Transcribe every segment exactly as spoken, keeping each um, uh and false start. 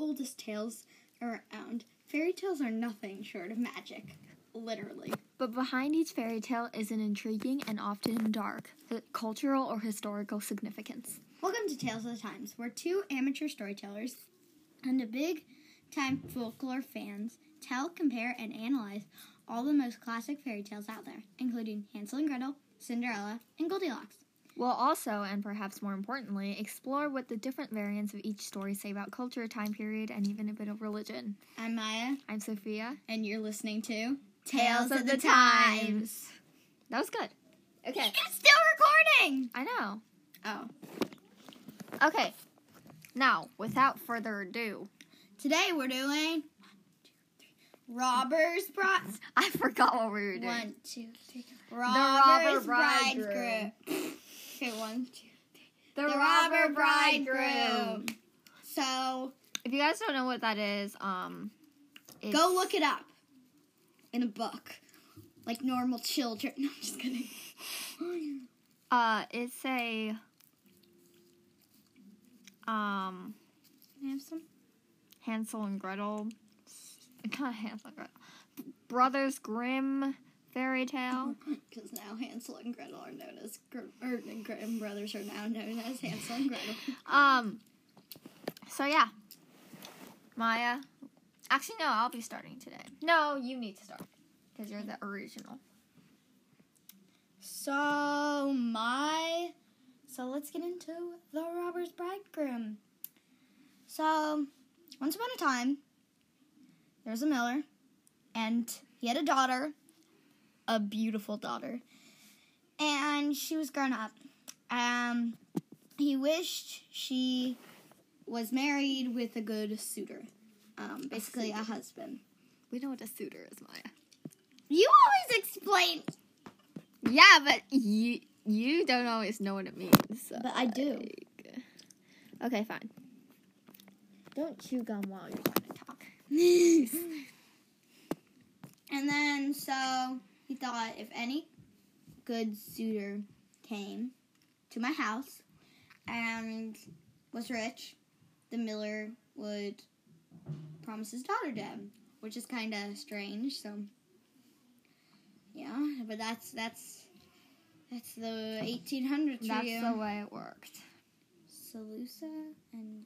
oldest tales around. Fairy tales are nothing short of magic, literally. But behind each fairy tale is an intriguing and often dark cultural or historical significance. Welcome to Tales of the Times, where two amateur storytellers and a big-time folklore fans tell, compare, and analyze all the most classic fairy tales out there, including Hansel and Gretel, Cinderella, and Goldilocks. We'll also, and perhaps more importantly, explore what the different variants of each story say about culture, time period, and even a bit of religion. I'm Maya. I'm Sophia. And you're listening to Tales of the Times. That was good. Okay. It's still recording! I know. Oh. Okay. Now, without further ado, today we're doing Robber's Bride. I forgot what we were doing. One, two, three. Robber's The Robber Bridegroom. Bridegroom. Okay, one, two, three. The, the Robber, Robber Bridegroom. Bridegroom. So, if you guys don't know what that is, um, it's go look it up in a book, like normal children. No, I'm just kidding. uh, it's a um, can I have some? Hansel and Gretel. Not Hansel and Gretel. Brothers Grimm fairy tale. Because now Hansel and Gretel are known as Grimm, or Grimm brothers are now known as Hansel and Gretel. um. So yeah, Maya. Actually, no. I'll be starting today. No, you need to start because you're the original. So my. So let's get into The Robber's Bridegroom. So, once upon a time, there was a miller, and he had a daughter, a beautiful daughter, and she was grown up. Um, he wished she was married with a good suitor, um, basically a, suitor. a husband. We know what a suitor is, Maya. You always explain. Yeah, but you you don't always know what it means. So but I like... do. Okay, fine. Don't chew gum while you're trying to talk. And then, so, he thought, if any good suitor came to my house and was rich, the miller would promise his daughter to him, which is kind of strange, so, yeah, but that's, that's, that's the eighteen hundreds for that's you. That's the way it worked. Sulasa and...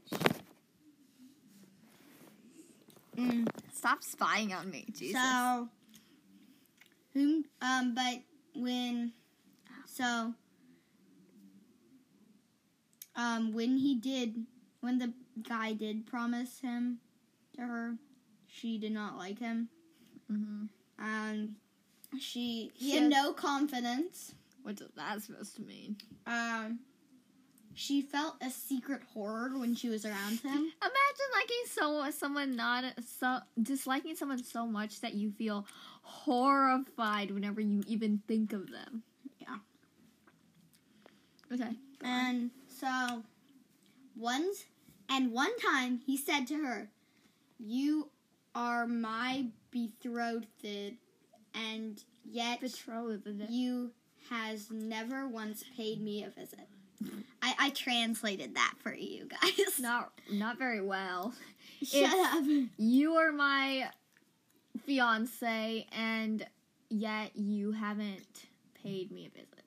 Mm. Stop spying on me, Jesus. So, um, but when, so, um, when he did, when the guy did promise him to her, she did not like him. Mm-hmm. Um, she, he she had no confidence. What is that supposed to mean? Um. She felt a secret horror when she was around him. Imagine liking so someone not so disliking someone so much that you feel horrified whenever you even think of them. Yeah. Okay. And so, once and one time he said to her, "You are my betrothed, and yet betrothed. You has never once paid me a visit." I, I translated that for you guys. Not not very well. Shut it's, up. You are my fiancé, and yet you haven't paid me a visit.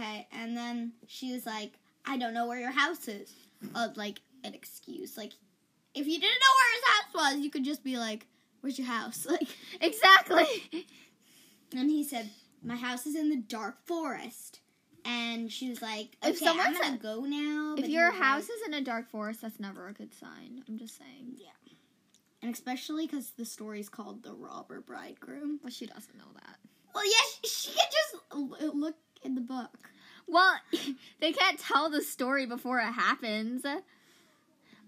Okay, and then she was like, I don't know where your house is. Uh, like, an excuse. Like, if you didn't know where his house was, you could just be like, where's your house? Like, exactly. And he said, my house is in the dark forest. And she was like, okay, if I'm going to go now. If your house is in a dark forest, that's never a good sign. I'm just saying. Yeah. And especially because the story's called The Robber Bridegroom. Well, she doesn't know that. Well, yeah, she can just look in the book. Well, they can't tell the story before it happens.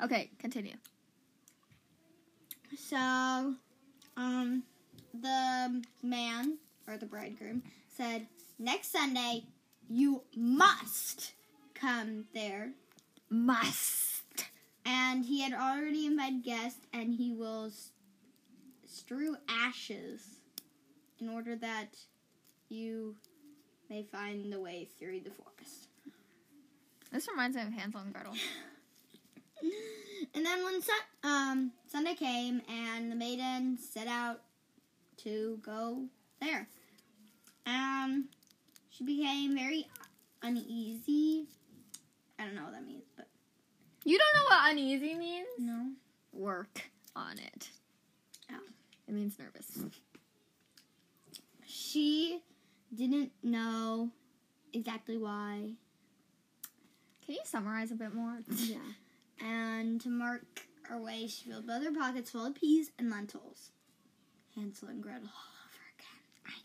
Okay, continue. So, um, the man, or the bridegroom, said, next Sunday... you must come there. Must. And he had already invited guests, and he will st- strew ashes in order that you may find the way through the forest. This reminds me of Hansel and Gretel. And then when su- um, Sunday came and the maiden set out to go there, um, she became very uneasy. I don't know what that means, but... You don't know what uneasy means? No. Work on it. Oh. It means nervous. She didn't know exactly why. Can you summarize a bit more? Yeah. And to mark her way, she filled both her pockets full of peas and lentils. Hansel and Gretel all over again.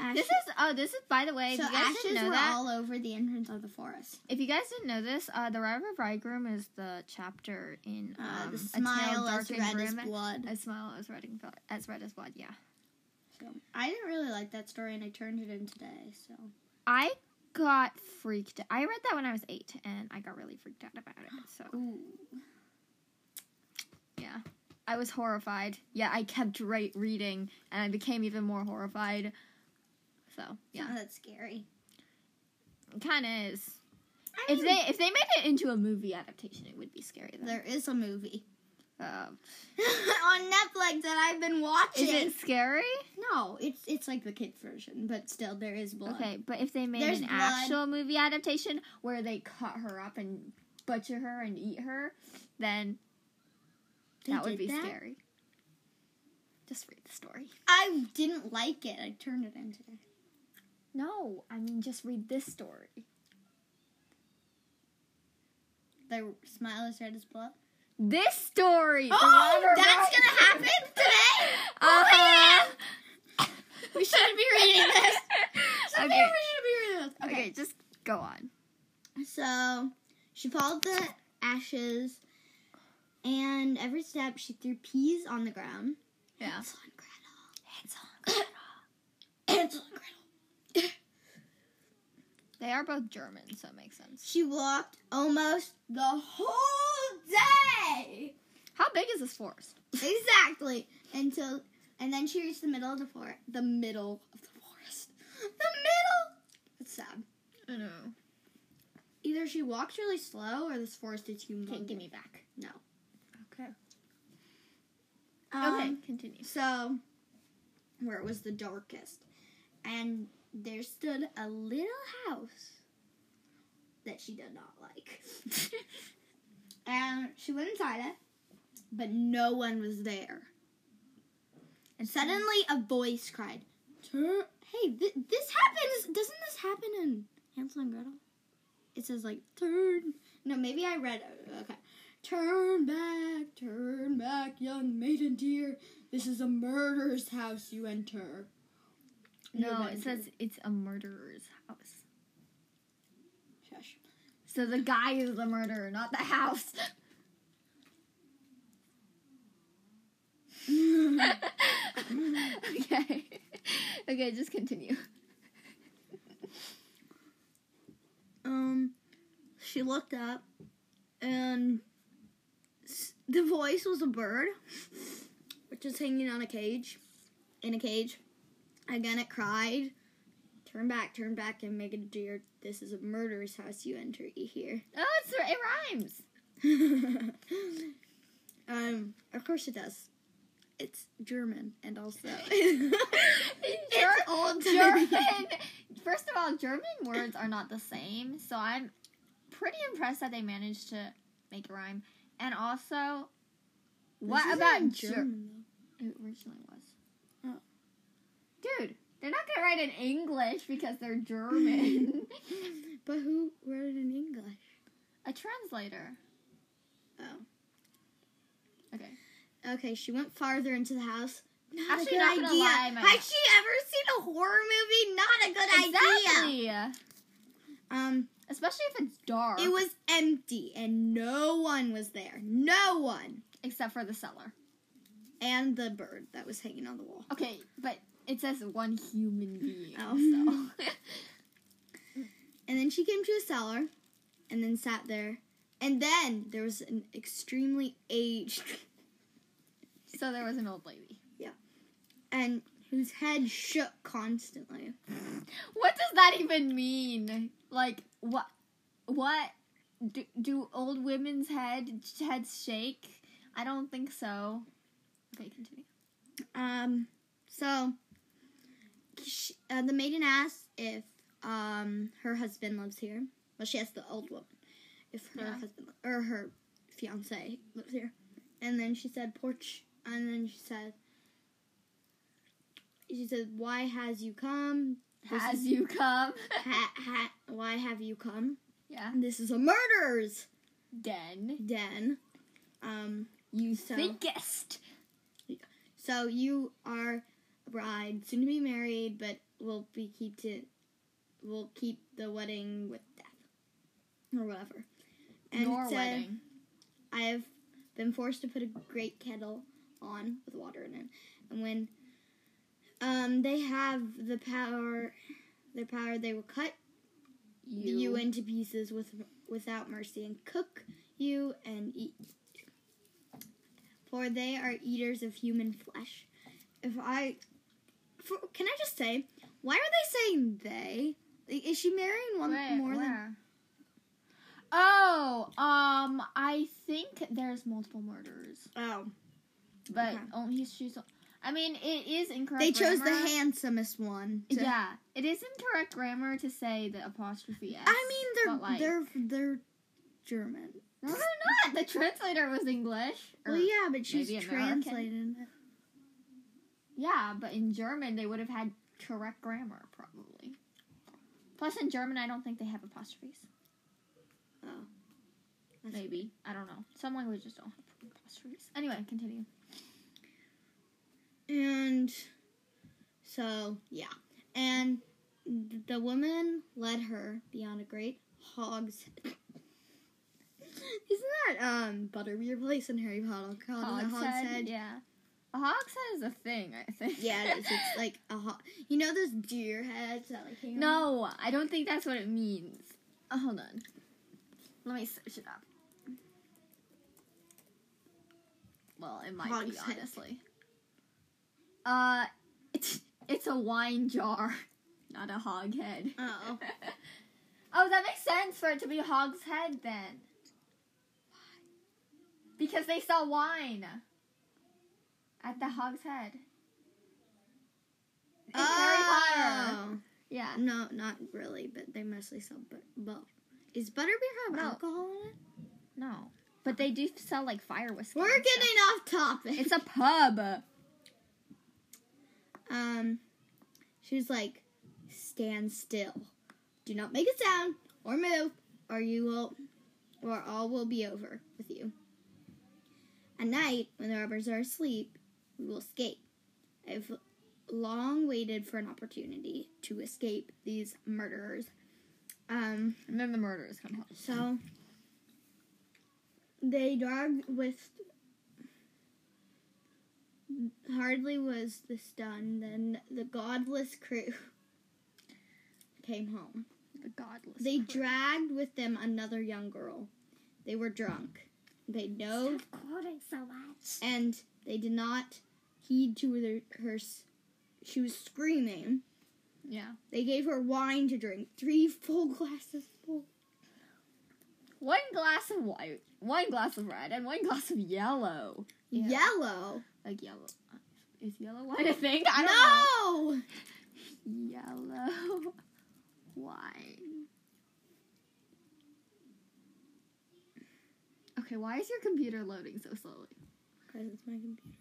I know. Ashes, this is, oh, this is, by the way, so if you guys ashes didn't know were that, all over the entrance of the forest. If you guys didn't know this, uh, The Robber Bridegroom is the chapter in um, uh, the smile A Tale Dark as Red as Blood. A smile as red, and, as red as blood, yeah. So I didn't really like that story, and I turned it in today, so. I got freaked out. I read that when I was eight, and I got really freaked out about it, so. Ooh. Yeah. I was horrified. Yeah, I kept re- reading, and I became even more horrified. So, yeah. Oh, that's scary. It kind of is. I if mean, they if they made it into a movie adaptation, it would be scary, though. There is a movie. Uh, on Netflix that I've been watching. Is it scary? No, it's it's like the kids' version, but still there is blood. Okay, but if they made There's an blood. actual movie adaptation where they cut her up and butcher her and eat her, then they that would be that? scary. Just read the story. I didn't like it. I turned it in today. No, I mean just read this story. The smile is red as blood. This story. Oh, that's gonna happen today. Uh-huh. Oh, we shouldn't be reading this. Someday okay. We should be reading this. Okay. okay, just go on. So she followed the ashes, and every step she threw peas on the ground. Yeah. Hansel and Gretel. Hansel and Gretel. Hansel and Gretel. They are both German, so it makes sense. She walked almost the whole day. How big is this forest? Exactly. Until and then she reached the middle of the forest. The middle of the forest. The middle. It's sad. I know. Either she walks really slow, or this forest is humongous. Can't give me back. No. Okay. Um, okay. Continue. So, where it was the darkest, and there stood a little house that she did not like. And she went inside it, but no one was there. And suddenly a voice cried, "Hey, th- this happens! Doesn't this happen in Hansel and Gretel?" It says, like, turn... No, maybe I read it. Okay. "Turn back, turn back, young maiden dear. This is a murderer's house you enter." No, it says it's a murderer's house. Shush. So the guy is the murderer, not the house. Okay. Okay, just continue. Um, she looked up, and the voice was a bird, which is hanging on a cage, in a cage. Again, it cried, "Turn back, turn back, and make it dear. This is a murderer's house you enter here." Oh, it's, it rhymes. um, of course it does. It's German, and also it's Ger- old German. First of all, German words are not the same, so I'm pretty impressed that they managed to make a rhyme. And also, what this about German? Ger- it originally was. Oh. Dude, they're not going to write in English because they're German. But who wrote it in English? A translator. Oh. Okay. Okay, she went farther into the house. Not Actually, a good not idea. Lie, Has she ever seen a horror movie? Not a good exactly. idea. Um, Especially if it's dark. It was empty, and no one was there. No one. Except for the cellar. And the bird that was hanging on the wall. Okay, but... It says one human being. Oh. So. And then she came to a cellar, and then sat there, and then there was an extremely aged. So there was an old lady. Yeah, and whose head shook constantly. What does that even mean? Like what? What do, do old women's head heads shake? I don't think so. Okay, continue. Um, so she, uh, the maiden asks if um her husband lives here. Well, she asked the old woman if her yeah. husband or her fiance lives here, and then she said porch, and then she said. She said, "Why has you come? This has is, you come? ha, ha, why have you come? Yeah, this is a murderer's den. Den. Um, you so, thinkest. So you are a bride, soon to be married, but we'll be keep to, we'll keep the wedding with death, or whatever. And Your said, wedding. I have been forced to put a great kettle on with water in it, and when." Um, they have the power, their power, they will cut you, you into pieces with, without mercy and cook you and eat you. For they are eaters of human flesh. If I, for, can I just say, why are they saying they? Is she marrying one Wait, more where? than... Oh, um, I think there's multiple murderers. Oh. But, okay. oh, he's, she's... I mean, it is incorrect They chose grammar. the handsomest one. Yeah. It is incorrect grammar to say the apostrophe S. I mean, they're like, they're they're German. No, they're not. The translator was English. Well, yeah, but she's translated it. Yeah, but in German, they would have had correct grammar, probably. Plus, in German, I don't think they have apostrophes. Oh. That's Maybe. I don't know. Some languages don't have apostrophes. Anyway, continue. And so, yeah. And the woman led her beyond a great hog's head. Isn't that um, Butterbeer Place in Harry Potter called hog's a hog's head? head? Yeah. A hog's head is a thing, I think. Yeah, it is. It's like a hog. You know those deer heads that like hang No, on? I don't think that's what it means. Oh, hold on. Let me search it up. Well, it might hog's be, honestly. Head. Uh, it's, it's a wine jar, not a hog head. Oh. Oh, that makes sense for it to be hog's head, then. Why? Because they sell wine at the hog's head. It's oh. Harry Potter. Yeah. No, not really, but they mostly sell but, but Is butterbeer have no. alcohol in it? No. But they do sell, like, fire whiskey. We're getting off topic. It's a pub. Um, she was like, stand still. Do not make a sound or move, or you will, or all will be over with you. At night, when the robbers are asleep, we will escape. I've long waited for an opportunity to escape these murderers. Um, and then the murderers come home. So, they dogged with... Hardly was this done, then the godless crew came home. The godless They crew. dragged with them another young girl. They were drunk. They know... Stop quoting so much. And they did not heed to her, her... She was screaming. Yeah. They gave her wine to drink. Three full glasses full. One glass of white, one glass of red, and one glass of yellow. Yeah. Yellow? Like yellow. Is yellow wine a thing? I don't no! know. Yellow wine. Okay, why is your computer loading so slowly? Because it's my computer.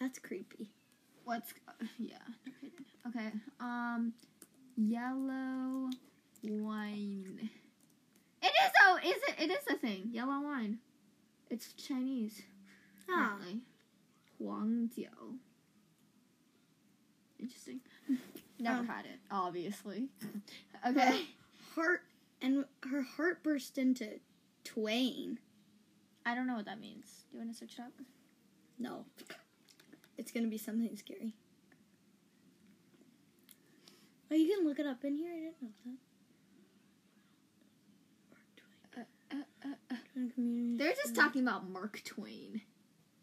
That's creepy. What's... Uh, yeah. Okay. Um, yellow wine. It is oh, is it? It is a thing. Yellow wine. It's Chinese. Ah. Huangjiao. Interesting. Never um, had it, obviously. Okay. Her heart and her heart burst into twain. I don't know what that means. Do you want to search it up? No. It's gonna be something scary. Oh, you can look it up in here. I didn't know that. Uh, uh, uh. They're just talking about Mark Twain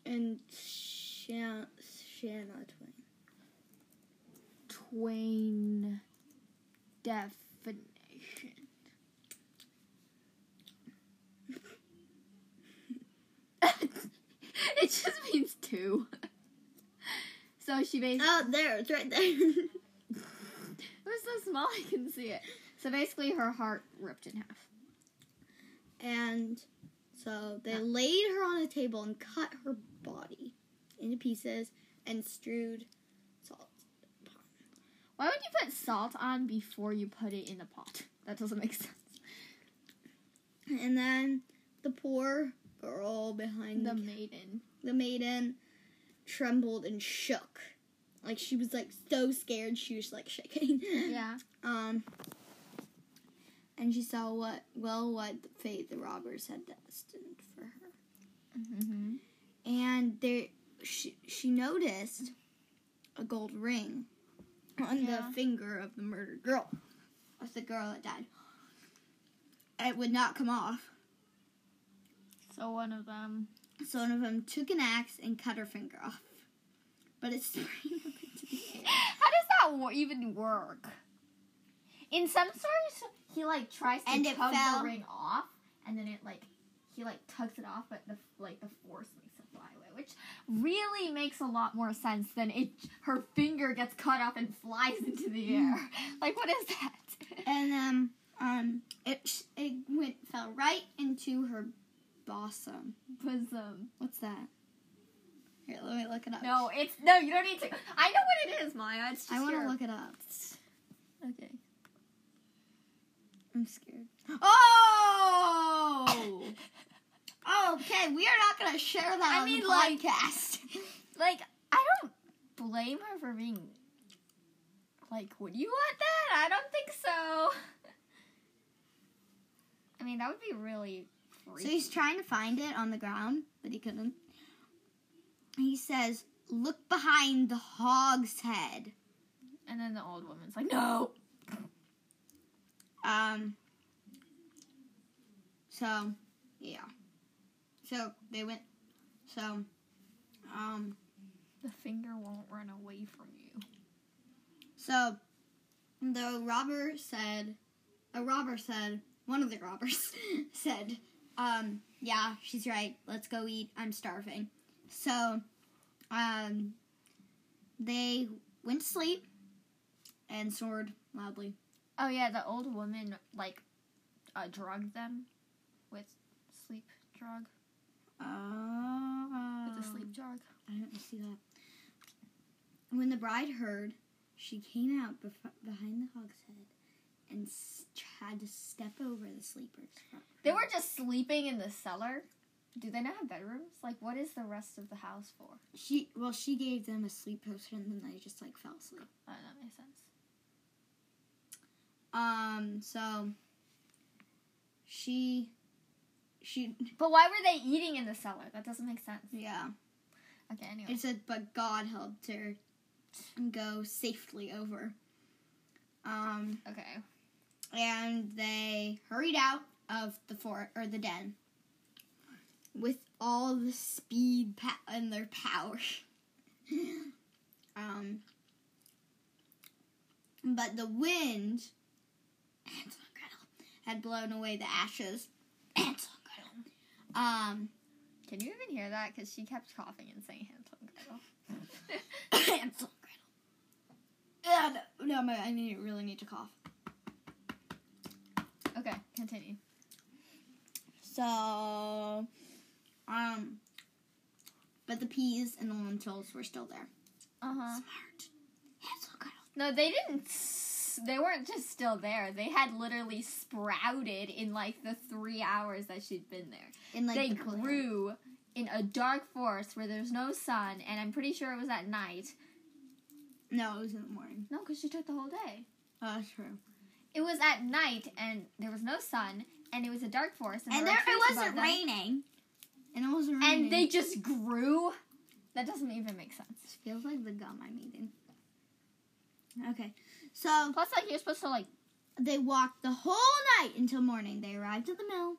and Shania Twain. Twain definition. It just means two. So she basically... Oh, there. It's right there. It was so small I couldn't see it. So basically her heart ripped in half. And so they yeah. laid her on a table and cut her body into pieces and strewed salt upon it. Why would you put salt on before you put it in the pot? That doesn't make sense. And then the poor girl behind the maiden. The maiden trembled and shook. Like, she was, like, so scared she was, like, shaking. Yeah. Um... And she saw what, well, what the fate the robbers had destined for her. Mm-hmm. And they, she, she noticed a gold ring on yeah. the finger of the murdered girl. Of the girl that died. It would not come off. So one of them... So one of them took an axe and cut her finger off. But it sprang up into the air. How does that wo- even work? In some stories... He, like, tries to and tug the ring off, and then it, like, he, like, tugs it off, but, the like, the force makes it fly away, which really makes a lot more sense than it. Her finger gets cut off and flies into the air. Like, what is that? And, um, um, it, it went, fell right into her bosom. Bosom. What's that? Here, let me look it up. No, it's, no, you don't need to. I know what it is, Maya. It's just I want to look it up. Okay. I'm scared. Oh! Okay, we are not going to share that I on mean, the like, podcast. Like, I don't blame her for being... Like, would you want that? I don't think so. I mean, that would be really freaky. So he's trying to find it on the ground, but he couldn't. He says, look behind the hog's head. And then the old woman's like, no! Um, so, yeah, so they went, so, um, the finger won't run away from you. So, the robber said, a robber said, one of the robbers said, um, yeah, she's right, let's go eat, I'm starving. So, um, they went to sleep and snored loudly. Oh, yeah, the old woman, like, uh, drugged them with sleep drug. Oh. With a sleep drug. I didn't see that. When the bride heard, she came out bef- behind the hog's head and s- had to step over the sleepers. They were just sleeping in the cellar? Do they not have bedrooms? Like, what is the rest of the house for? She Well, she gave them a sleep potion, and then they just, like, fell asleep. Oh, that makes sense. Um, so, she, she... But why were they eating in the cellar? That doesn't make sense. Yeah. Okay, anyway. It said, but God helped her go safely over. Um. Okay. And they hurried out of the fort, or the den, with all the speed pa- and their power. um. But the wind... Hansel and Gretel had blown away the ashes. Hansel and Gretel. Um, Can you even hear that? Because she kept coughing and saying Hansel and Gretel. Hansel and Gretel. Uh, no, no, I need, really need to cough. Okay, continue. So, um, but the peas and the lentils were still there. Uh huh. Smart. Hansel and Gretel. No, they didn't. They weren't just still there. They had literally sprouted in, like, the three hours that she'd been there. In, like, they the grew in a dark forest where there's no sun, and I'm pretty sure it was at night. No, it was in the morning. No, because she took the whole day. Oh, that's true. It was at night, and there was no sun, and it was a dark forest. And, and there, there it wasn't raining. And it wasn't raining. And they just grew. That doesn't even make sense. It feels like the gum I'm eating. Okay. So, plus, like, you're supposed to, like... They walked the whole night until morning. They arrived at the mill,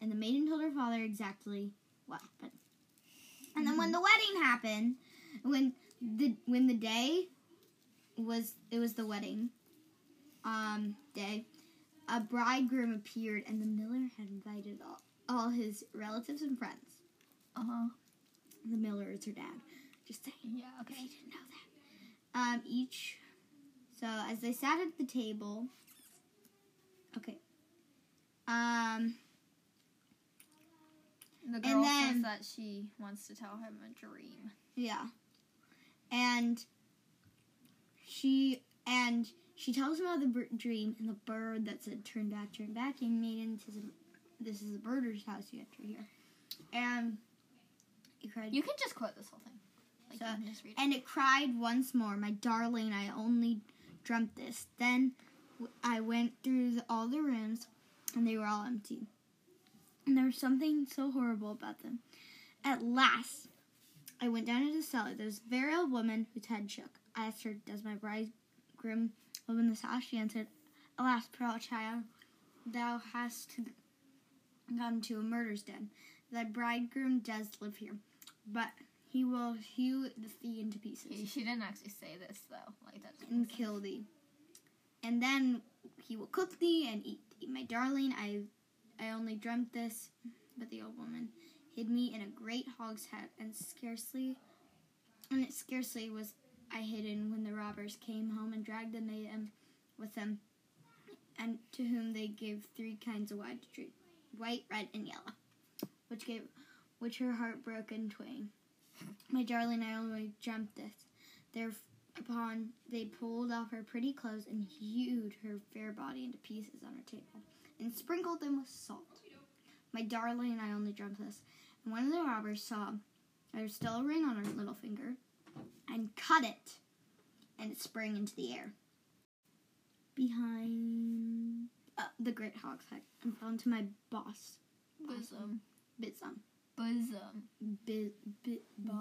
and the maiden told her father exactly what happened. And then when the wedding happened, when the when the day was... It was the wedding um, day. A bridegroom appeared, and the miller had invited all, all his relatives and friends. Uh-huh. the Miller is her dad. Just saying. Yeah, okay. If you didn't know that. Um, each. So as they sat at the table. Okay. Um. The girl then, says that she wants to tell him a dream. Yeah. And she and she tells him about the b- dream and the bird that said, "Turn back, turn back, young maiden. This is a birder's house you enter here." And it cried. You can just quote this whole thing. Like so, you can just read it. And it cried once more, "My darling, I only dreamt this." Then w- I went through the, all the rooms, and they were all empty. And there was something so horrible about them. At last, I went down into the cellar. There was a very old woman whose head shook. I asked her, "Does my bridegroom live in this house?" She answered, "Alas, poor child, thou hast gone to a murderer's den. Thy bridegroom does live here, but he will hew the thee into pieces." She didn't actually say this, though. Like that. And kill thee. And then he will cook thee and eat thee. My darling, I... I only dreamt this, but the old woman hid me in a great hogshead, and scarcely, and it scarcely was I hidden when the robbers came home and dragged the maiden with them, and to whom they gave three kinds of wine to drink, white, red, and yellow, which gave, which her heart broke in twain. My darling, I only dreamt this. Thereupon they pulled off her pretty clothes and hewed her fair body into pieces on her table, and sprinkled them with salt. My darling, I only dreamt this. And one of the robbers saw there was still a ring on her little finger, and cut it, and it sprang into the air behind uh, the great hogshead, and fell into my boss bosom, bosom, bosom, bosom,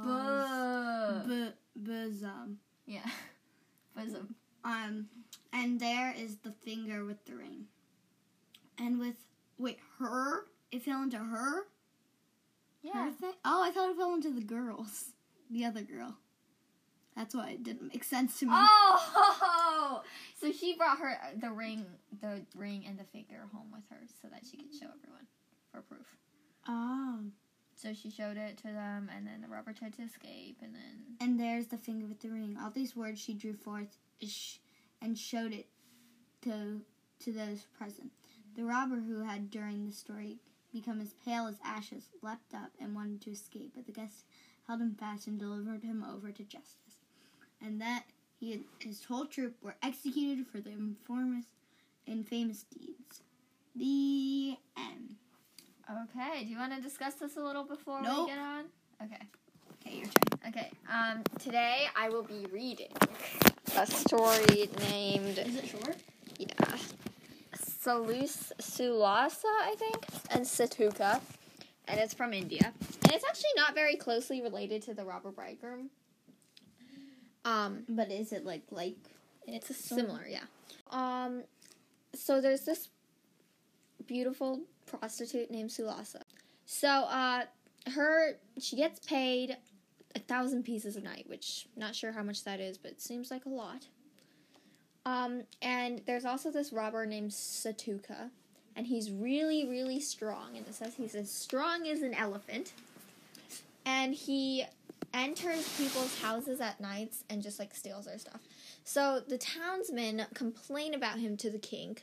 bosom, bosom. Yeah, bosom. Um, and there is the finger with the ring. And with, wait, her? It fell into her? Yeah. Her thing? Oh, I thought it fell into the girls. The other girl. That's why it didn't make sense to me. Oh! So she brought her the ring, the ring and the finger home with her so that she could show everyone for proof. Oh. So she showed it to them, and then the robber tried to escape, and then... And there's the finger with the ring. All these words she drew forth and showed it to to those present. The robber, who had, during the story, become as pale as ashes, leapt up and wanted to escape, but the guests held him fast and delivered him over to justice. And that he and his whole troop were executed for their infamous deeds. The end. Okay, do you want to discuss this a little before nope. we get on? Okay. Okay, your turn. Okay, um, today I will be reading a story named... Is it short? Yeah. Sulasa, I think, and Sattuka, and it's from India. And it's actually not very closely related to The Robber Bridegroom. Um, but is it like like it's a similar, yeah. Um, so there's this beautiful prostitute named Sulasa. So uh, her she gets paid a thousand pieces a night, which not sure how much that is, but it seems like a lot. Um, and there's also this robber named Sattuka, and he's really, really strong, and it says he's as strong as an elephant, and he enters people's houses at nights and just, like, steals their stuff. So the townsmen complain about him to the king,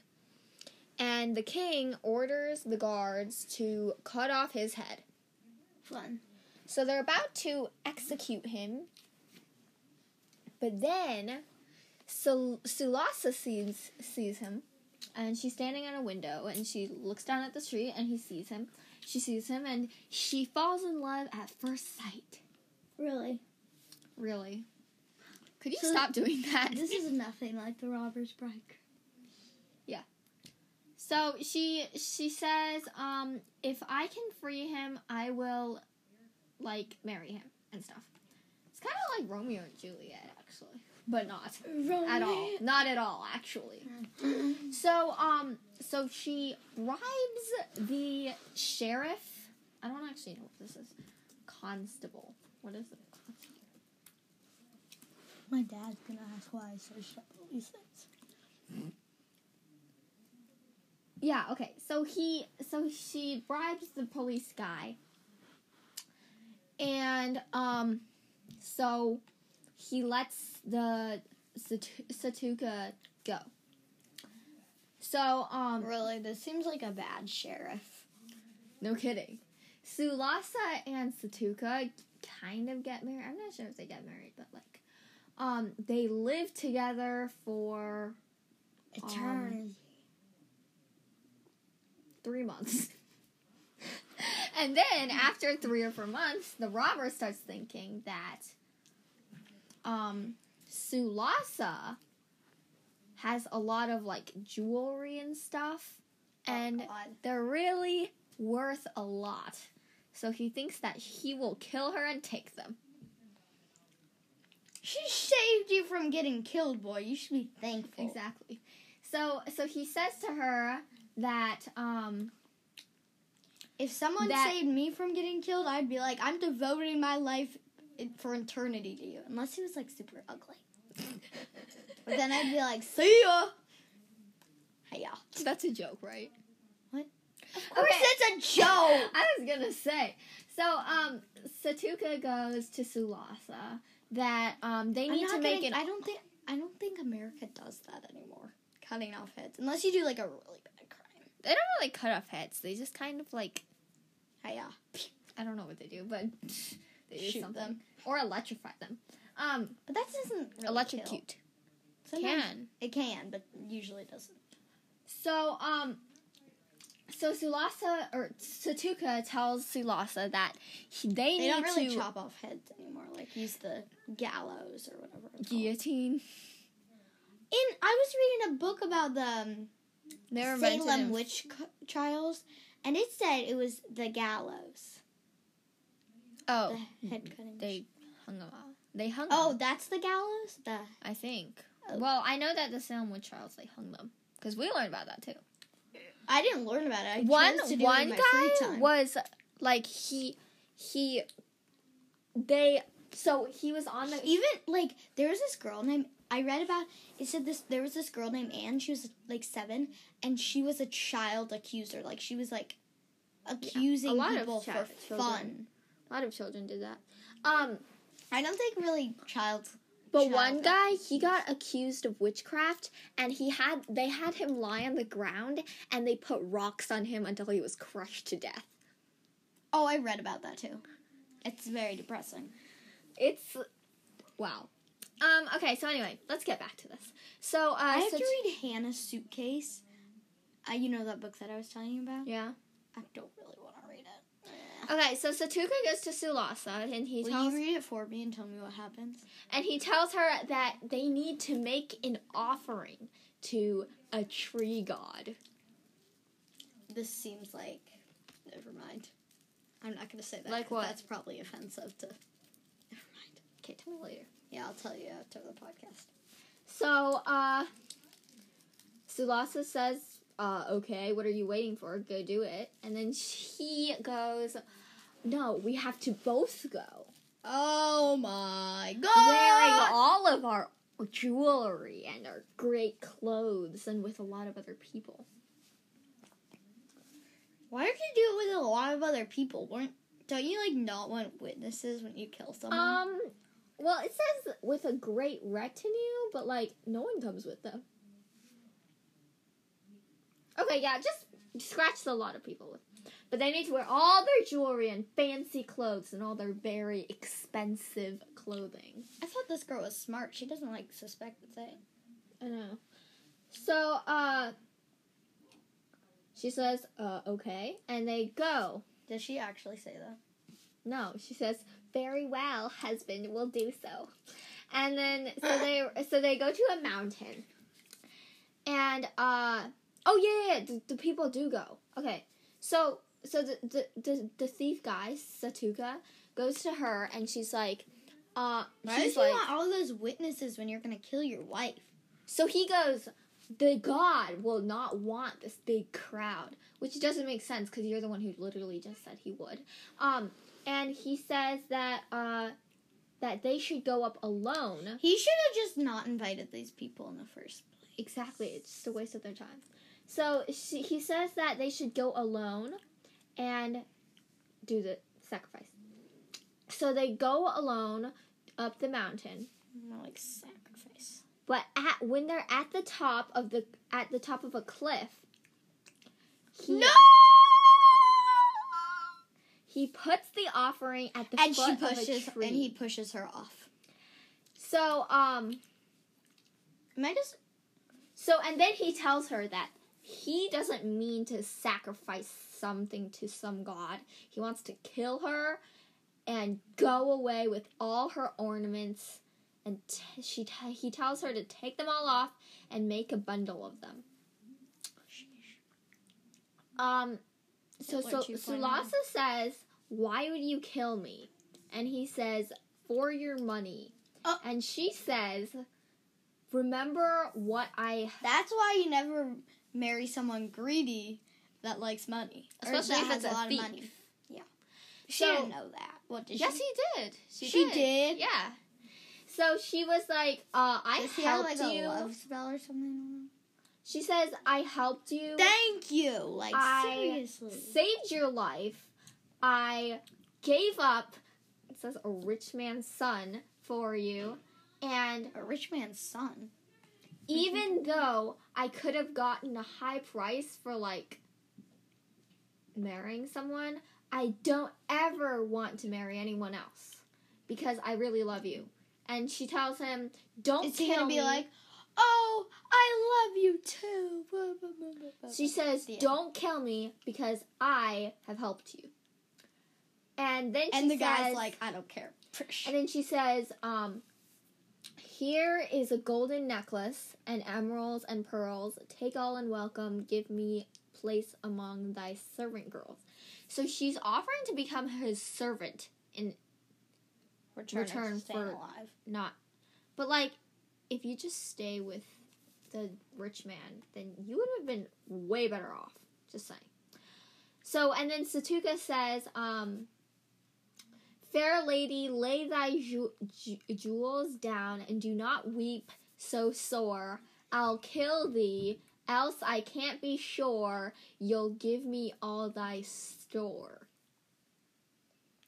and the king orders the guards to cut off his head. Fun. So they're about to execute him, but then... So Sulasa sees sees him, and she's standing on a window, and she looks down at the street, and he sees him. She sees him, and she falls in love at first sight. Really? Really. Could you so stop doing that? This is nothing like The Robber's Bridegroom. Yeah. So she she says, um, if I can free him, I will, like, marry him and stuff. It's kind of like Romeo and Juliet, actually. But not Romeo. At all. Not at all, actually. So, um, so she bribes the sheriff. I don't actually know what this is. Constable. What is it? Constable. My dad's gonna ask why I searched up all these things. Yeah. Okay. So he. So she bribes the police guy. And um, so he lets the Sattuka go. So, um... Really, this seems like a bad sheriff. No kidding. Sulasa and Sattuka kind of get married. I'm not sure if they get married, but, like... Um, they live together for... Eternity. Um, three months. And then, after three or four months, the robber starts thinking that... Um, Sulasa... has a lot of, like, jewelry and stuff. And oh, they're really worth a lot. So he thinks that he will kill her and take them. She saved you from getting killed, boy. You should be thankful. Exactly. So so he says to her that, um... If someone that, saved me from getting killed, I'd be like, I'm devoting my life for eternity to you. Unless he was, like, super ugly. But then I'd be like, see ya! Hiya. That's a joke, right? What? Of course it's a joke! I was gonna say. So, um, Sattuka goes to Sulasa that, um, they need to make it... I don't think, I don't think America does that anymore. Cutting off heads. Unless you do, like, a really bad crime. They don't really cut off heads. They just kind of, like... Hiya. I don't know what they do, but they do something. Them. Or electrify them. Um, but that doesn't really electrocute. Kill. Sometimes can. It can, but usually it doesn't. So, um, so Sulasa, or Sattuka tells Sulasa that he, they, they need to... They don't really to, chop off heads anymore, like use the gallows or whatever it's guillotine. Called. In, I was reading a book about the um, Salem witch trials, and it said it was the gallows. Oh. The head cutting. They hung them off. They hung oh, them. That's the gallows? The I think. Oh. Well, I know that the Salem witch trials, they hung them. Because we learned about that, too. I didn't learn about it. I one to do one it in my guy free time. Was, like, he, he, they, so he was on the... Even, like, there was this girl named, I read about, it said this, there was this girl named Anne, she was, like, seven, and she was a child accuser. Like, she was, like, accusing yeah, people for children. Fun. A lot of children did that. Um... I don't think really child... But child one guy, he got accused of witchcraft, and he had they had him lie on the ground, and they put rocks on him until he was crushed to death. Oh, I read about that, too. It's very depressing. It's... Wow. Um, okay, so anyway, let's get back to this. So, uh... I have so to read t- Hannah's Suitcase. Uh, you know that book that I was telling you about? Yeah. I don't really want to read it. Okay, so Sattuka goes to Sulasa, and he Will tells... Will you read it for me and tell me what happens? And he tells her that they need to make an offering to a tree god. This seems like... Never mind. I'm not going to say that. Like what? That's probably offensive to... Never mind. Okay, tell me later. Yeah, I'll tell you after the podcast. So, uh... Sulasa says... Uh, okay, what are you waiting for? Go do it. And then she goes, no, we have to both go. Oh my god! Wearing all of our jewelry and our great clothes and with a lot of other people. Why would you do it with a lot of other people? Weren't, don't you, like, not want witnesses when you kill someone? Um, well, it says with a great retinue, but, like, no one comes with them. Okay, yeah, just scratch the lot of people. But they need to wear all their jewelry and fancy clothes and all their very expensive clothing. I thought this girl was smart. She doesn't, like, suspect the thing. I know. So, uh, she says, uh, okay, and they go. Does she actually say that? No, she says, very well, husband, we'll do so. And then, so they, so they go to a mountain. And, uh... Oh, yeah, yeah, yeah. The, the people do go. Okay, so so the the, the, the thief guy, Sattuka, goes to her, and she's like, uh... Why do you like, want all those witnesses when you're going to kill your wife? So he goes, the god will not want this big crowd, which doesn't make sense, because you're the one who literally just said he would. Um, and he says that, uh, that they should go up alone. He should have just not invited these people in the first place. Exactly, it's just a waste of their time. So, she, he says that they should go alone and do the sacrifice. so they go alone up the mountain. Not like sacrifice. But at, when they're at the top of the at the top of a cliff, he, no! He puts the offering at the and foot she pushes, of a tree, and he pushes her off. So um, am I just? So and then he tells her that he doesn't mean to sacrifice something to some god. He wants to kill her and go away with all her ornaments. And t- she t- he tells her to take them all off and make a bundle of them. Um, so, so Sulasa says, "Why would you kill me?" And he says, "For your money." Oh. And she says, "Remember what I..." That's why you never marry someone greedy that likes money, especially if it's a lot of money. Yeah, she so, didn't know that. What did she? Yes, she did. She, she did. did. Yeah. So she was like, uh, I Does helped have, like, you. A love spell or something? She says, I helped you. Thank you. Like, I seriously. saved your life. I gave up, it says, a rich man's son for you. And a rich man's son? Even though I could have gotten a high price for, like, marrying someone, I don't ever want to marry anyone else because I really love you. And she tells him, don't Is kill me. It's going to be like, oh, I love you too. Blah, blah, blah, blah, blah. She says, yeah. don't kill me because I have helped you. And then she And the says, guy's like, I don't care. And then she says, um, here is a golden necklace and emeralds and pearls. Take all and welcome. Give me place among thy servant girls. So she's offering to become his servant in Return, return for alive. Not, but like, if you just stay with the rich man, then you would have been way better off. Just saying. So, and then Sattuka says, um, "Fair lady, lay thy ju- ju- jewels down and do not weep so sore. I'll kill thee, else I can't be sure you'll give me all thy store."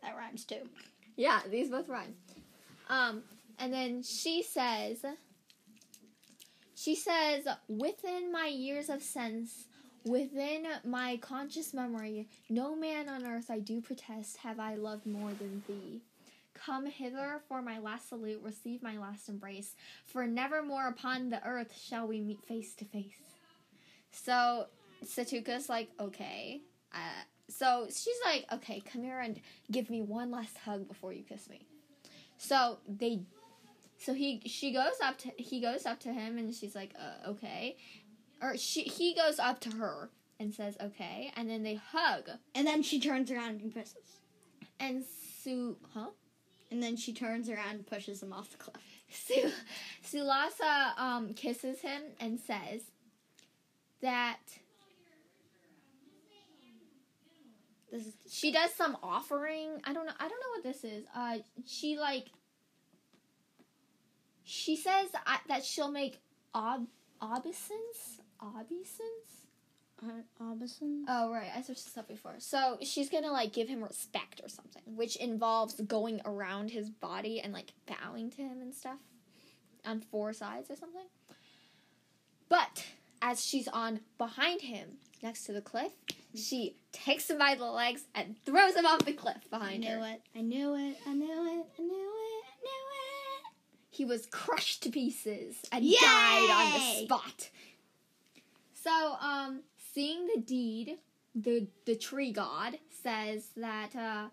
That rhymes too. Yeah, these both rhyme. Um, and then she says, she says, within my years of sense, within my conscious memory, no man on earth I do protest have I loved more than thee. Come hither for my last salute, receive my last embrace, for nevermore upon the earth shall we meet face to face. So Sattuka's like, okay, uh, So, she's like, okay, come here and give me one last hug before you kiss me. So, they, so he, she goes up to, he goes up to him and she's like, uh, okay. Or she, he goes up to her and says, okay. And then they hug. And then she turns around and kisses. And Su, huh? And then she turns around and pushes him off the cliff. Su, Sulasa, um, kisses him and says that... This is she does some offering. I don't know. I don't know what this is. Uh, she like. She says I, that she'll make ob obeisance, obeisance, uh, obeisance. Oh right, I searched this up before. So she's gonna like give him respect or something, which involves going around his body and like bowing to him and stuff, on four sides or something. But as she's on behind him, next to the cliff, she takes him by the legs and throws him off the cliff behind her. I knew her. it. I knew it. I knew it. I knew it. I knew it. He was crushed to pieces and Yay! died on the spot. So, um, seeing the deed, the the tree god says that, uh,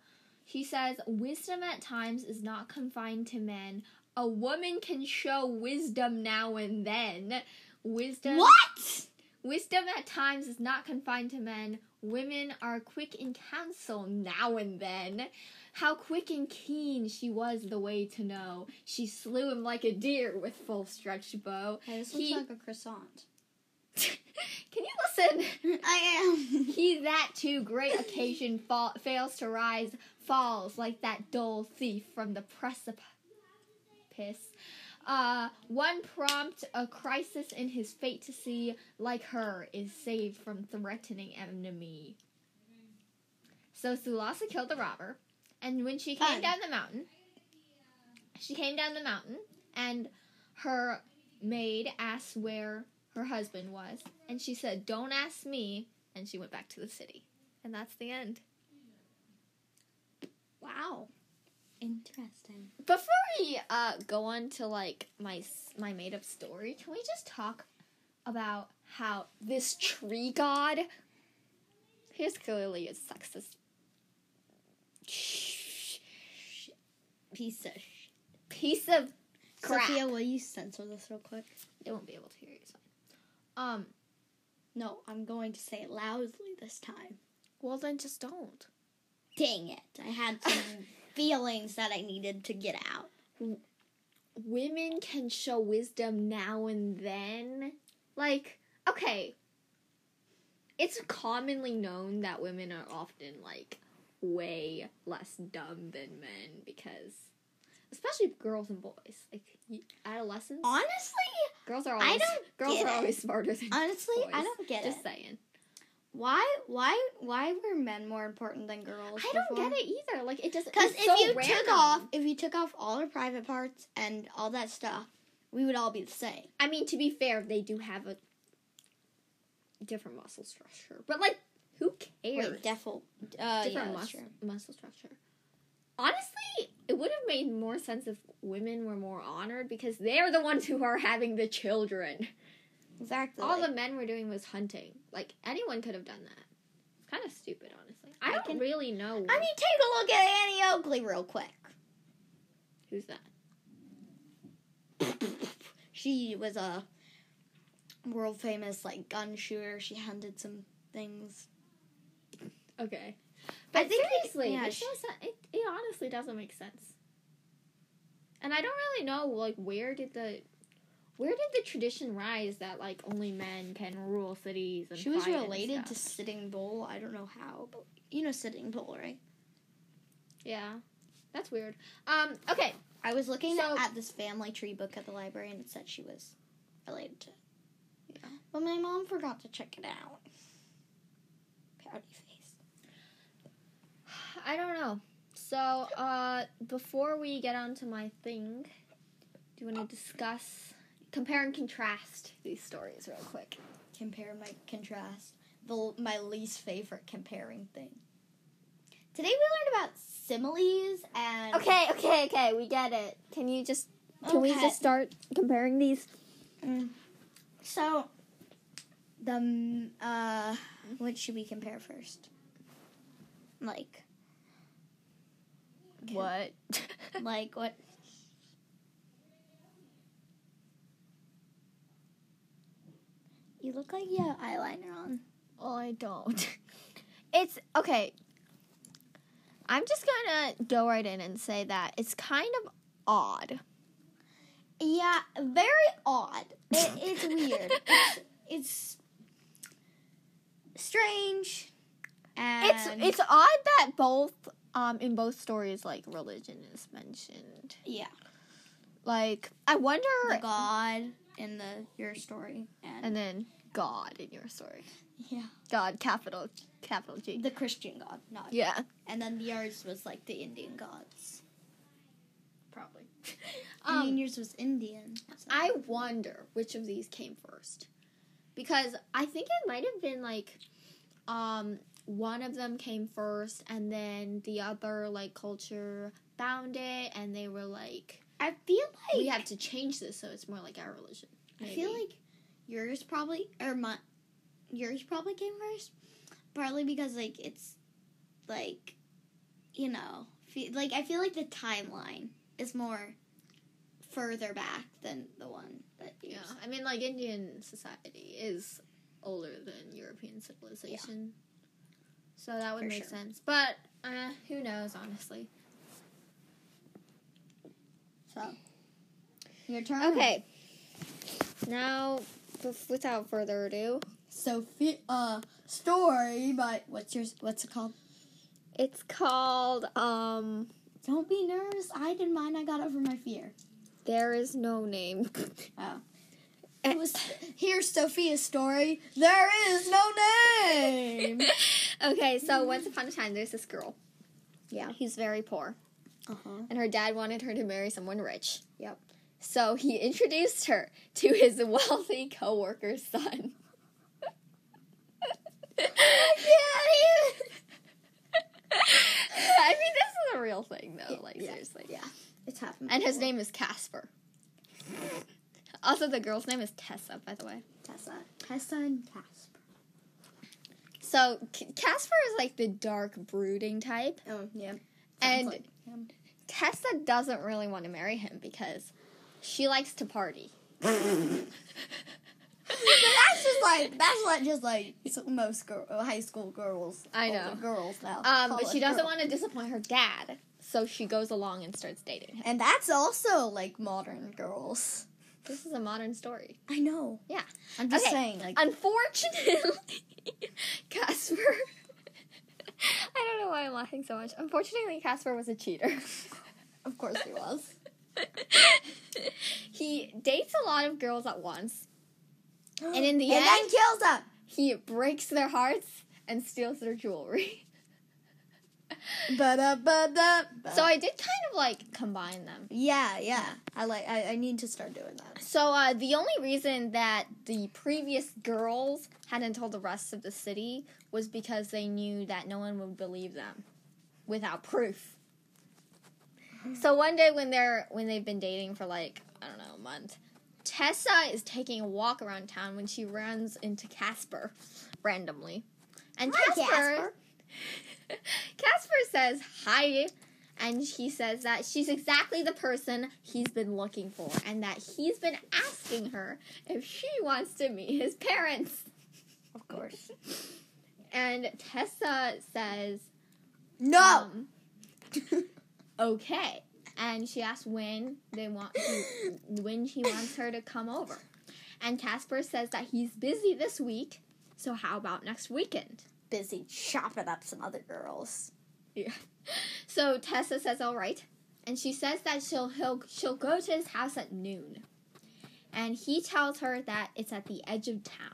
he says, wisdom at times is not confined to men. A woman can show wisdom now and then. Wisdom... What?! Wisdom at times is not confined to men. Women are quick in counsel now and then. How quick and keen she was the way to know. She slew him like a deer with full stretched bow. Hey, this he... looks like a croissant. Can you listen? I am. He that to great occasion fa- fails to rise, falls like that dull thief from the precipice. Uh, one prompt, a crisis in his fate to see, like her, is saved from threatening enemy. So Sulasa killed the robber, And when she came Fun. down the mountain, she came down the mountain, and her maid asked where her husband was, and she said, "Don't ask me," and she went back to the city. And that's the end. Wow. Interesting. Before we uh, go on to, like, my my made-up story, can we just talk about how this tree god, he's clearly a sexist piece of piece of crap. Sophia, will you censor this real quick? They won't be able to hear you. It's fine. Um, no, I'm going to say it loudly this time. Well, then just don't. Dang it. I had some feelings that I needed to get out. W- women can show wisdom now and then. Like, okay, it's commonly known that women are often, like, way less dumb than men because, especially girls and boys, like, adolescents. Honestly, girls are always, I don't girls get are it. always smarter than honestly, boys. I don't get Just it. Just saying. Why, why, why were men more important than girls? I don't before? get it either. Like, it doesn't. Because if so you random. took off, if you took off all our private parts and all that stuff, we would all be the same. I mean, to be fair, they do have a different muscle structure, but like, who cares? Wait, defil, uh, different yeah, muscle muscle structure. Honestly, it would have made more sense if women were more honored because they're the ones who are having the children. Exactly. All the men were doing was hunting. Like, anyone could have done that. It's kind of stupid, honestly. I, I don't can, really know. What... I mean, take a look at Annie Oakley real quick. Who's that? She was a world-famous, like, gun shooter. She hunted some things. Okay. But I think seriously, it, yeah, it, she... it, it honestly doesn't make sense. And I don't really know, like, where did the... Where did the tradition rise that, like, only men can rule cities and She was related and stuff? to Sitting Bull. I don't know how, but you know Sitting Bull, right? Yeah. That's weird. Um, okay. I was looking so, at this family tree book at the library, and it said she was related to it. Yeah. But my mom forgot to check it out. Pouty face. I don't know. So, uh, before we get on to my thing, do you want to discuss... Compare and contrast these stories real quick. Compare my contrast. The, my least favorite comparing thing. Today we learned about similes and... Okay, okay, okay. We get it. Can you just... Can okay. we just start comparing these? Mm. So, the... Uh, what should we compare first? Like... Can, what? Like, what... You look like you have eyeliner on. Well, I don't. It's, okay. I'm just gonna go right in and say that it's kind of odd. Yeah, very odd. It, it's weird. It's, it's strange. And it's, it's odd that both, um, in both stories, like, religion is mentioned. Yeah. Like, I wonder... The God in the your story. And, and then... God in your story. Yeah. God, capital, capital G. The Christian God, not. Yeah. And then yours was like the Indian gods. Probably. um, I mean, yours was Indian. So. I wonder which of these came first. Because I think it might have been like, um, one of them came first and then the other, like, culture found it and they were like, I feel like. We have to change this so it's more like our religion. Maybe. I feel like. Yours probably, or my, yours probably came first, partly because, like, it's, like, you know, fe- like, I feel like the timeline is more further back than the one that yours. Yeah, I mean, like, Indian society is older than European civilization, yeah. So that would For make sure. sense, but uh, who knows, honestly. So, your turn. Okay, now... Without further ado, Sophia, uh, story, but what's yours? What's it called? It's called, um... Don't be nervous. I did mine. I got over my fear. There is no name. Oh. It was, here's Sophia's story. There is no name! Okay, so once upon a time, there's this girl. Yeah. He's very poor. Uh-huh. And her dad wanted her to marry someone rich. Yep. So he introduced her to his wealthy co-worker's son. Yeah, he... I mean, this is a real thing, though. Like, yeah. Seriously. Yeah. It's happened before. And his name is Casper. Also, the girl's name is Tessa, by the way. Tessa. Tessa and Casper. So, C- Casper is, like, the dark, brooding type. Oh, yeah. Sounds and like Tessa doesn't really want to marry him because she likes to party. That's just like that's like just like most girl, high school girls. I know girls now. Um, but she doesn't girls. want to disappoint her dad, so she goes along and starts dating him. And that's also like modern girls. This is a modern story. I know. Yeah, I'm just okay. saying. Like, unfortunately, Casper. I don't know why I'm laughing so much. Unfortunately, Casper was a cheater. Of course, he was. He dates a lot of girls at once. And in the and end, then kills them. He breaks their hearts and steals their jewelry. Ba-da, ba-da, ba-da. So I did kind of like combine them. Yeah, yeah. I like. I, I need to start doing that. So uh, the only reason that the previous girls hadn't told the rest of the city was because they knew that no one would believe them without proof. So one day when they're when they've been dating for like I don't know a month. Tessa is taking a walk around town when she runs into Casper randomly. And hi, Casper Casper. Casper says hi, and she says that she's exactly the person he's been looking for and that he's been asking her if she wants to meet his parents. Of course. And Tessa says no. Um, okay. And she asks when they want to, when he wants her to come over. And Casper says that he's busy this week, so how about next weekend? Busy chopping up some other girls. Yeah. So Tessa says all right, and she says that she'll he'll, she'll go to his house at noon. And he tells her that it's at the edge of town.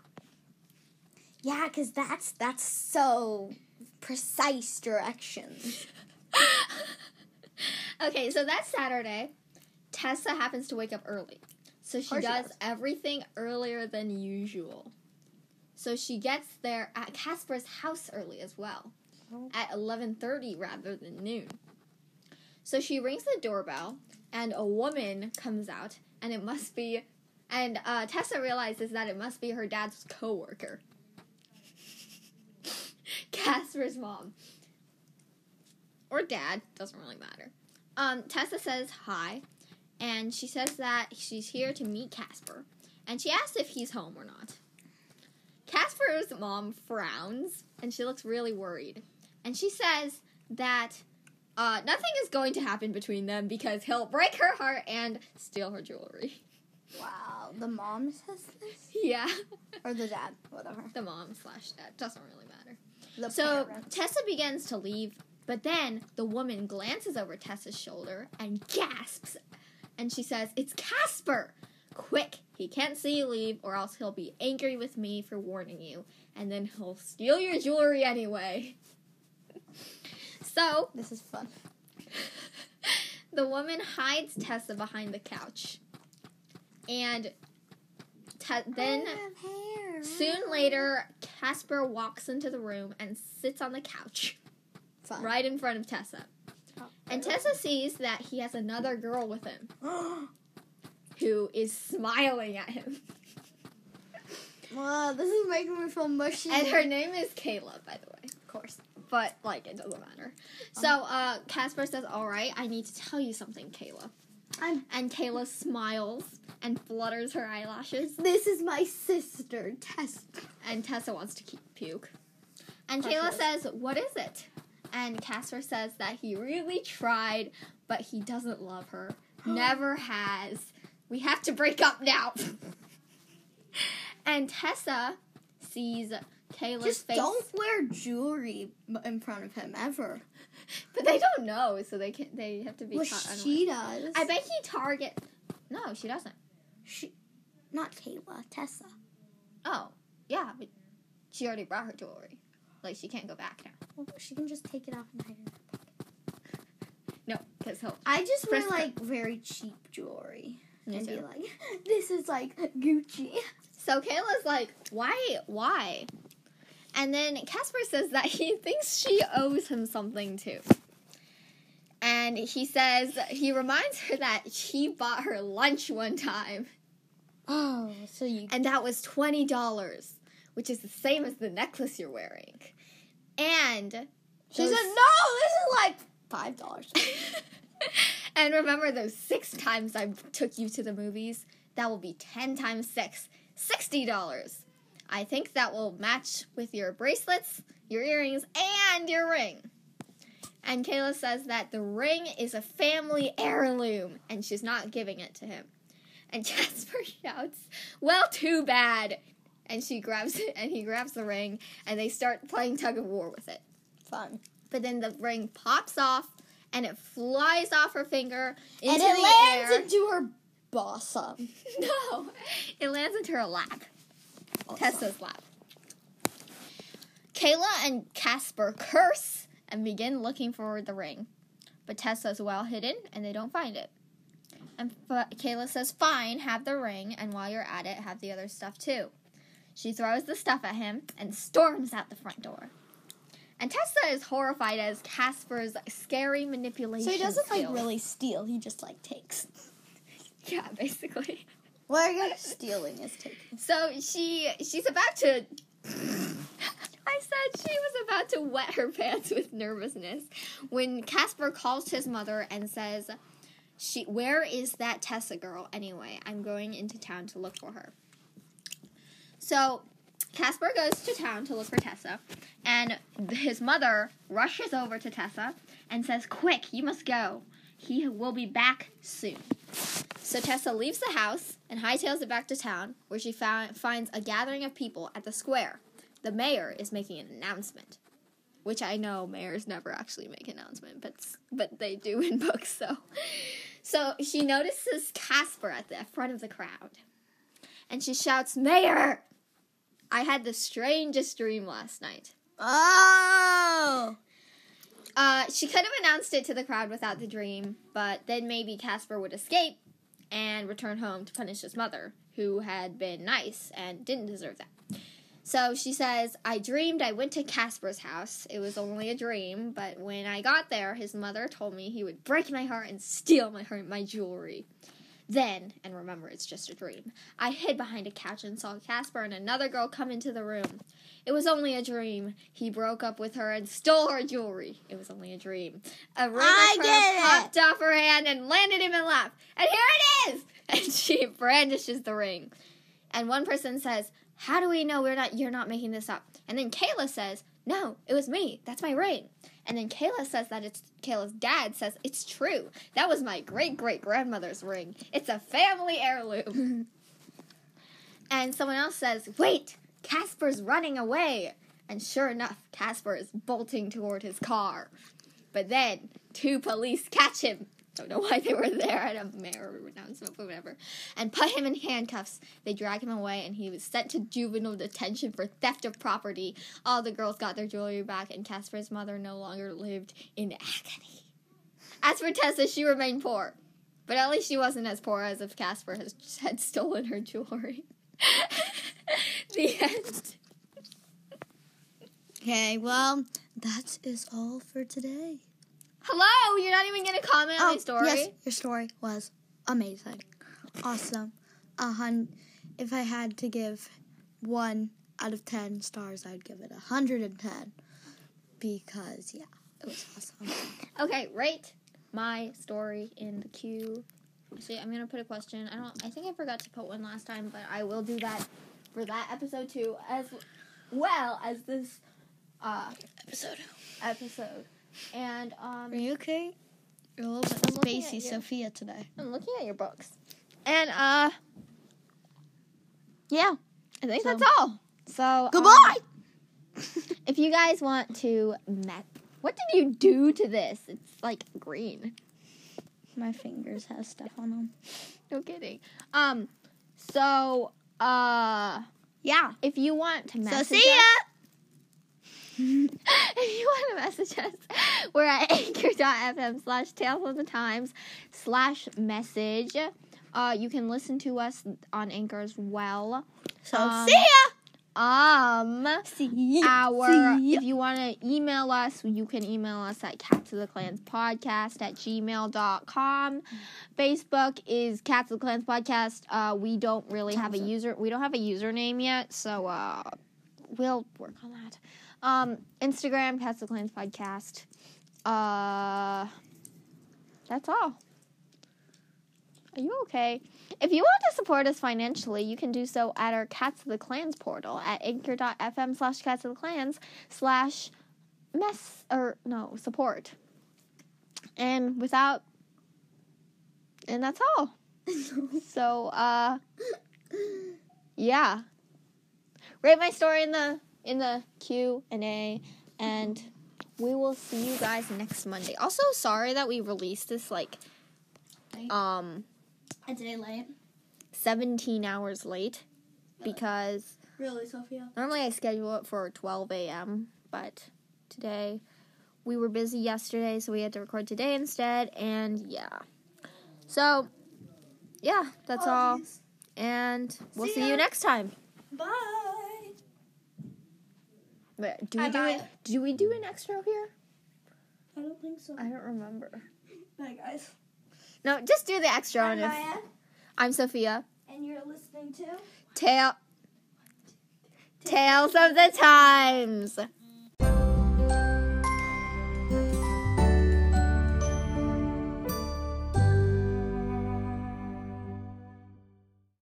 Yeah, 'cause that's that's so precise directions. Okay, so that's Saturday. Tessa happens to wake up early. So she does everything earlier than usual. So she gets there at Casper's house early as well. At eleven thirty rather than noon. So she rings the doorbell, and a woman comes out, and it must be... And uh, Tessa realizes that it must be her dad's co-worker. Casper's mom. Or dad. Doesn't really matter. Um, Tessa says hi, and she says that she's here to meet Casper, and she asks if he's home or not. Casper's mom frowns, and she looks really worried, and she says that uh, nothing is going to happen between them because he'll break her heart and steal her jewelry. Wow, the mom says this? Yeah. Or the dad, whatever. The mom slash dad, doesn't really matter. The so, parents. Tessa begins to leave. But then, the woman glances over Tessa's shoulder and gasps. And she says, it's Casper! Quick, he can't see you leave, or else he'll be angry with me for warning you. And then he'll steal your jewelry anyway. So... This is fun. The woman hides Tessa behind the couch. And te- then, soon later, Casper walks into the room and sits on the couch. Fun. Right in front of Tessa. Oh, and Tessa know. sees that he has another girl with him who is smiling at him. Wow, this is making me feel mushy. And her name is Kayla, by the way. Of course. But, like, it doesn't matter. Um, so, uh, Casper says, all right, I need to tell you something, Kayla. I'm- and Kayla smiles and flutters her eyelashes. This is my sister, Tessa. And Tessa wants to keep puke. And That's Kayla right. says, what is it? And Casper says that he really tried, but he doesn't love her. Never has. We have to break up now. And Tessa sees Kayla's Just face. Just don't wear jewelry in front of him, ever. But they don't know, so they can, they have to be well, caught unaware. She does. I bet he target... No, she doesn't. She, Not Kayla, Tessa. Oh, yeah, but she already brought her jewelry. Like, she can't go back now. Well, she can just take it off and hide it in her pocket. No, because he'll... I just wear, like, very cheap jewelry. Me and too. Be like, this is, like, Gucci. So Kayla's like, why? Why? And then Casper says that he thinks she owes him something, too. And he says, he reminds her that he bought her lunch one time. Oh, so you... And that was twenty dollars, which is the same as the necklace you're wearing. And she those... said, no, this is like five dollars. And remember those six times I took you to the movies? That will be ten times six. sixty dollars. I think that will match with your bracelets, your earrings, and your ring. And Kayla says that the ring is a family heirloom, and she's not giving it to him. And Jasper shouts, well, too bad. And she grabs it, and he grabs the ring, and they start playing tug-of-war with it. Fun. But then the ring pops off, and it flies off her finger into the air. And it lands air. into her bossa. No, it lands into her lap. Awesome. Tessa's lap. Kayla and Casper curse and begin looking for the ring. But Tessa's well hidden, and they don't find it. And F- Kayla says, fine, have the ring, and while you're at it, have the other stuff too. She throws the stuff at him and storms out the front door. And Tessa is horrified as Casper's scary manipulation. So he doesn't, skills. like, really steal. He just, like, takes. Yeah, basically. Well, I guess stealing is taking. So she she's about to... I said she was about to wet her pants with nervousness when Casper calls his mother and says, "She, where is that Tessa girl anyway? I'm going into town to look for her." So Casper goes to town to look for Tessa, and his mother rushes over to Tessa and says, "Quick, you must go. He will be back soon." So Tessa leaves the house and hightails it back to town, where she found, finds a gathering of people at the square. The mayor is making an announcement, which I know mayors never actually make an announcement, but but they do in books. So, so she notices Casper at the front of the crowd, and she shouts, "Mayor, I had the strangest dream last night." Oh. Uh, she could have announced it to the crowd without the dream, but then maybe Casper would escape and return home to punish his mother, who had been nice and didn't deserve that. So she says, "I dreamed I went to Casper's house. It was only a dream, but when I got there, his mother told me he would break my heart and steal my heart, my jewelry. Then, and remember, it's just a dream, I hid behind a couch and saw Casper and another girl come into the room. It was only a dream. He broke up with her and stole her jewelry. It was only a dream. A ring popped off her hand and landed in my lap. And here it is!" And she brandishes the ring. And one person says, "How do we know we're not? You're not making this up?" And then Kayla says, "No, it was me. That's my ring." And then Kayla says that it's Kayla's dad says, "It's true. That was my great-great-grandmother's ring. It's a family heirloom." And someone else says, "Wait, Casper's running away." And sure enough, Casper is bolting toward his car. But then, two police catch him. Don't know why they were there at a mayor announcement, but whatever. And put him in handcuffs. They drag him away, and he was sent to juvenile detention for theft of property. All the girls got their jewelry back, and Casper's mother no longer lived in agony. As for Tessa, she remained poor. But at least she wasn't as poor as if Casper has, had stolen her jewelry. The end. Okay, well, that is all for today. Hello, you're not even going to comment oh, on my story? Yes, your story was amazing. Awesome. A hun- if I had to give one out of ten stars, I'd give it one hundred ten. Because, yeah, it was awesome. Okay, rate my story in the queue. Actually, I'm going to put a question. I don't. I think I forgot to put one last time, but I will do that for that episode, too, as well as this uh, episode. episode. And, um... Are you okay? You're a little bit spacey, Sophia, today. I'm looking at your books. And, uh... yeah. I think so, that's all. So, goodbye! Um, if you guys want to... Met- what did you do to this? It's, like, green. My fingers have stuff on them. No kidding. Um, so, uh... yeah. If you want to message so, see ya! Us- If you want to message us, we're at anchor.fm slash Tales of the Times slash message. Uh, you can listen to us on Anchor as well. So um, see ya! Um, see ya. Our, see ya. If you want to email us, you can email us at Cats of the Clans Podcast at gmail dot com. Facebook is Cats of the Clans Podcast. Uh, we don't really have a user. We don't have a username yet, so uh, we'll work on that. Um, Instagram, Cats of the Clans Podcast. Uh, that's all. Are you okay? If you want to support us financially, you can do so at our Cats of the Clans portal at anchor.fm slash Cats of the Clans slash mess, or no, support. And without, and that's all. So, uh, yeah. Rate my story in the, in the Q and A, and we will see you guys next Monday. Also, sorry that we released this, like, um... a day late. seventeen hours late. Really? Because... Really, Sophia? Normally I schedule it for twelve a.m., but today we were busy yesterday, so we had to record today instead, and yeah. So, yeah, that's oh, all. Geez. And we'll see, see you next time. Bye! Wait, do we do it? Do we do an extra here? I don't think so. I don't remember. Bye, guys. No, just do the extra I'm on Maya. It. I'm Sophia. And you're listening to... Tale... Tales of the Times.